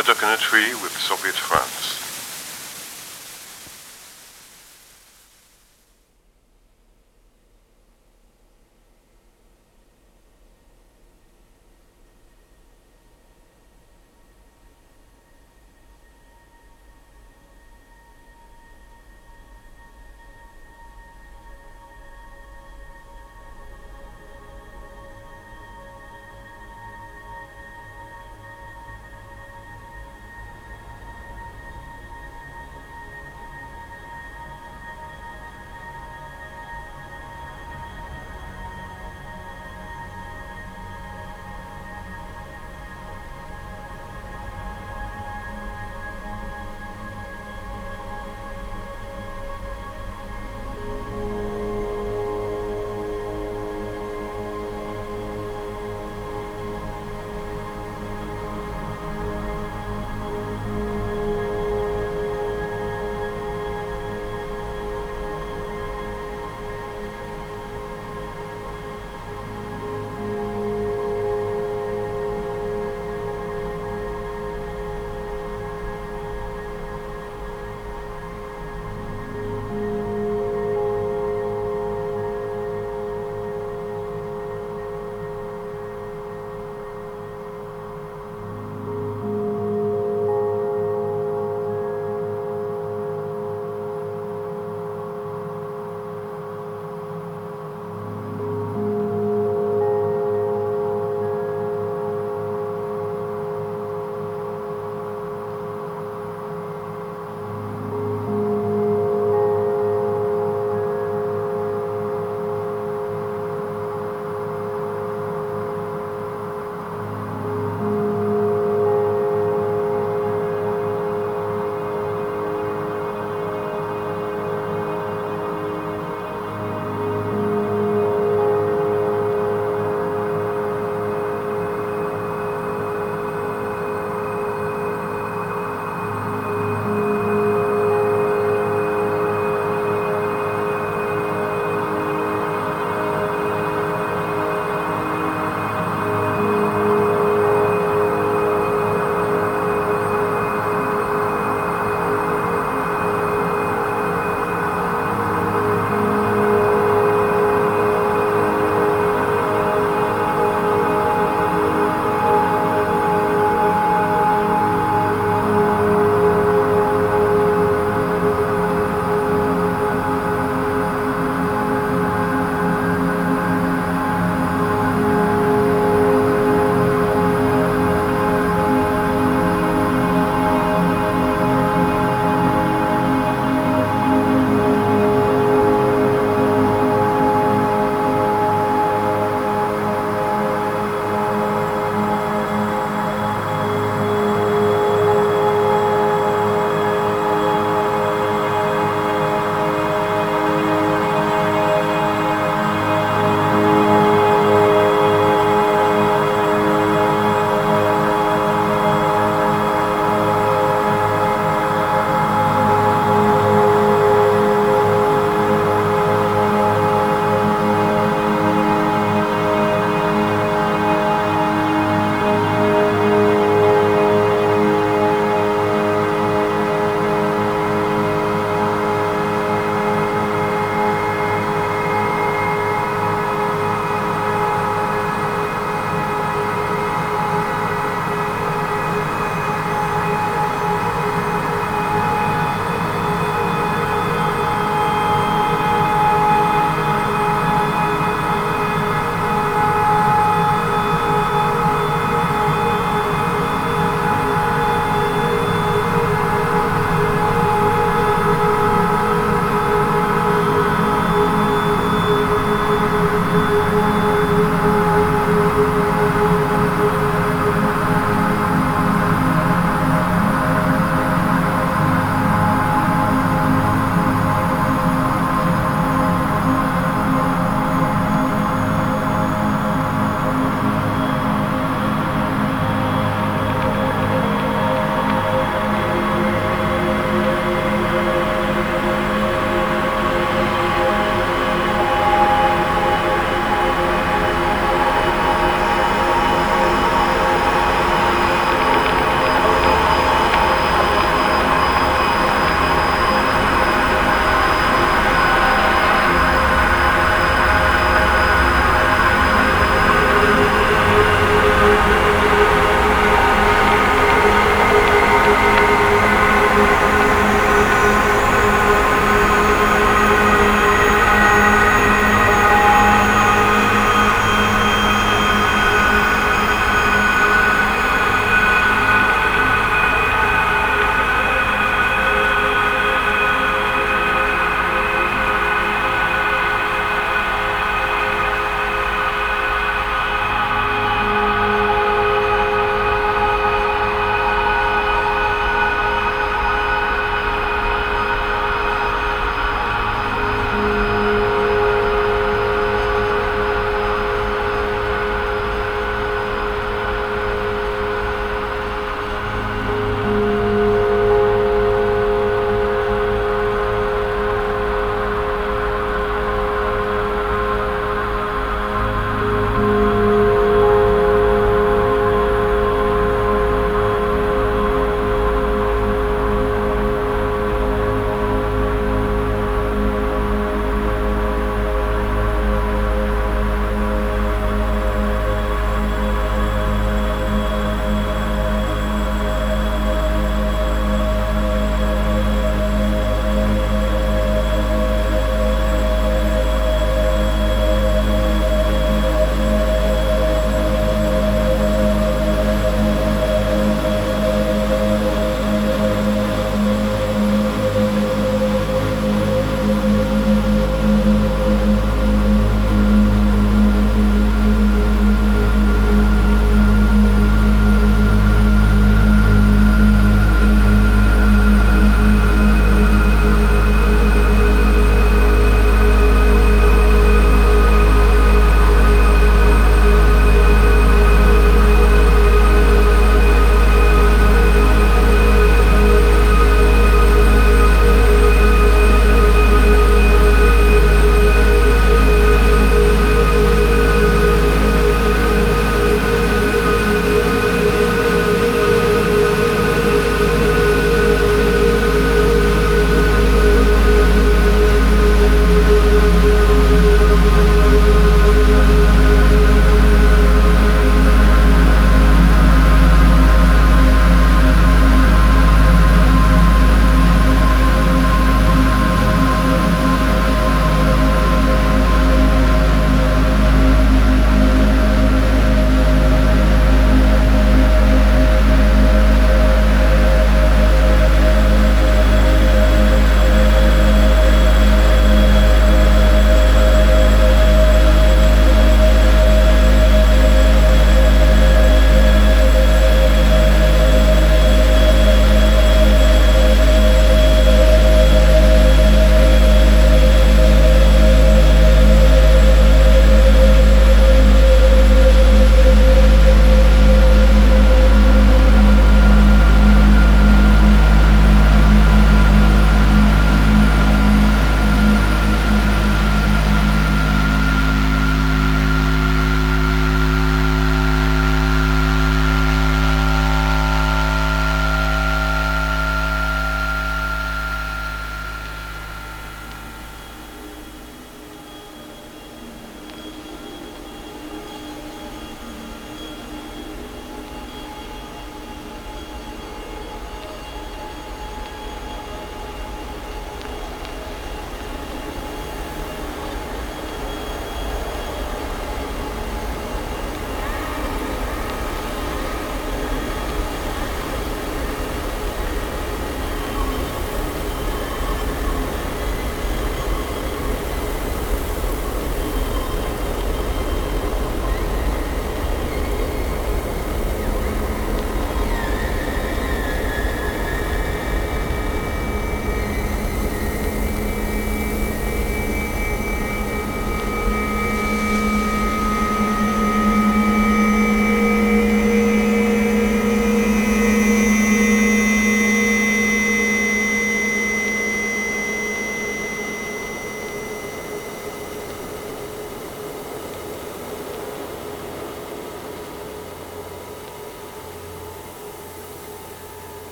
a duck in a tree with Soviet France.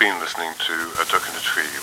been listening to A Duck and a Tree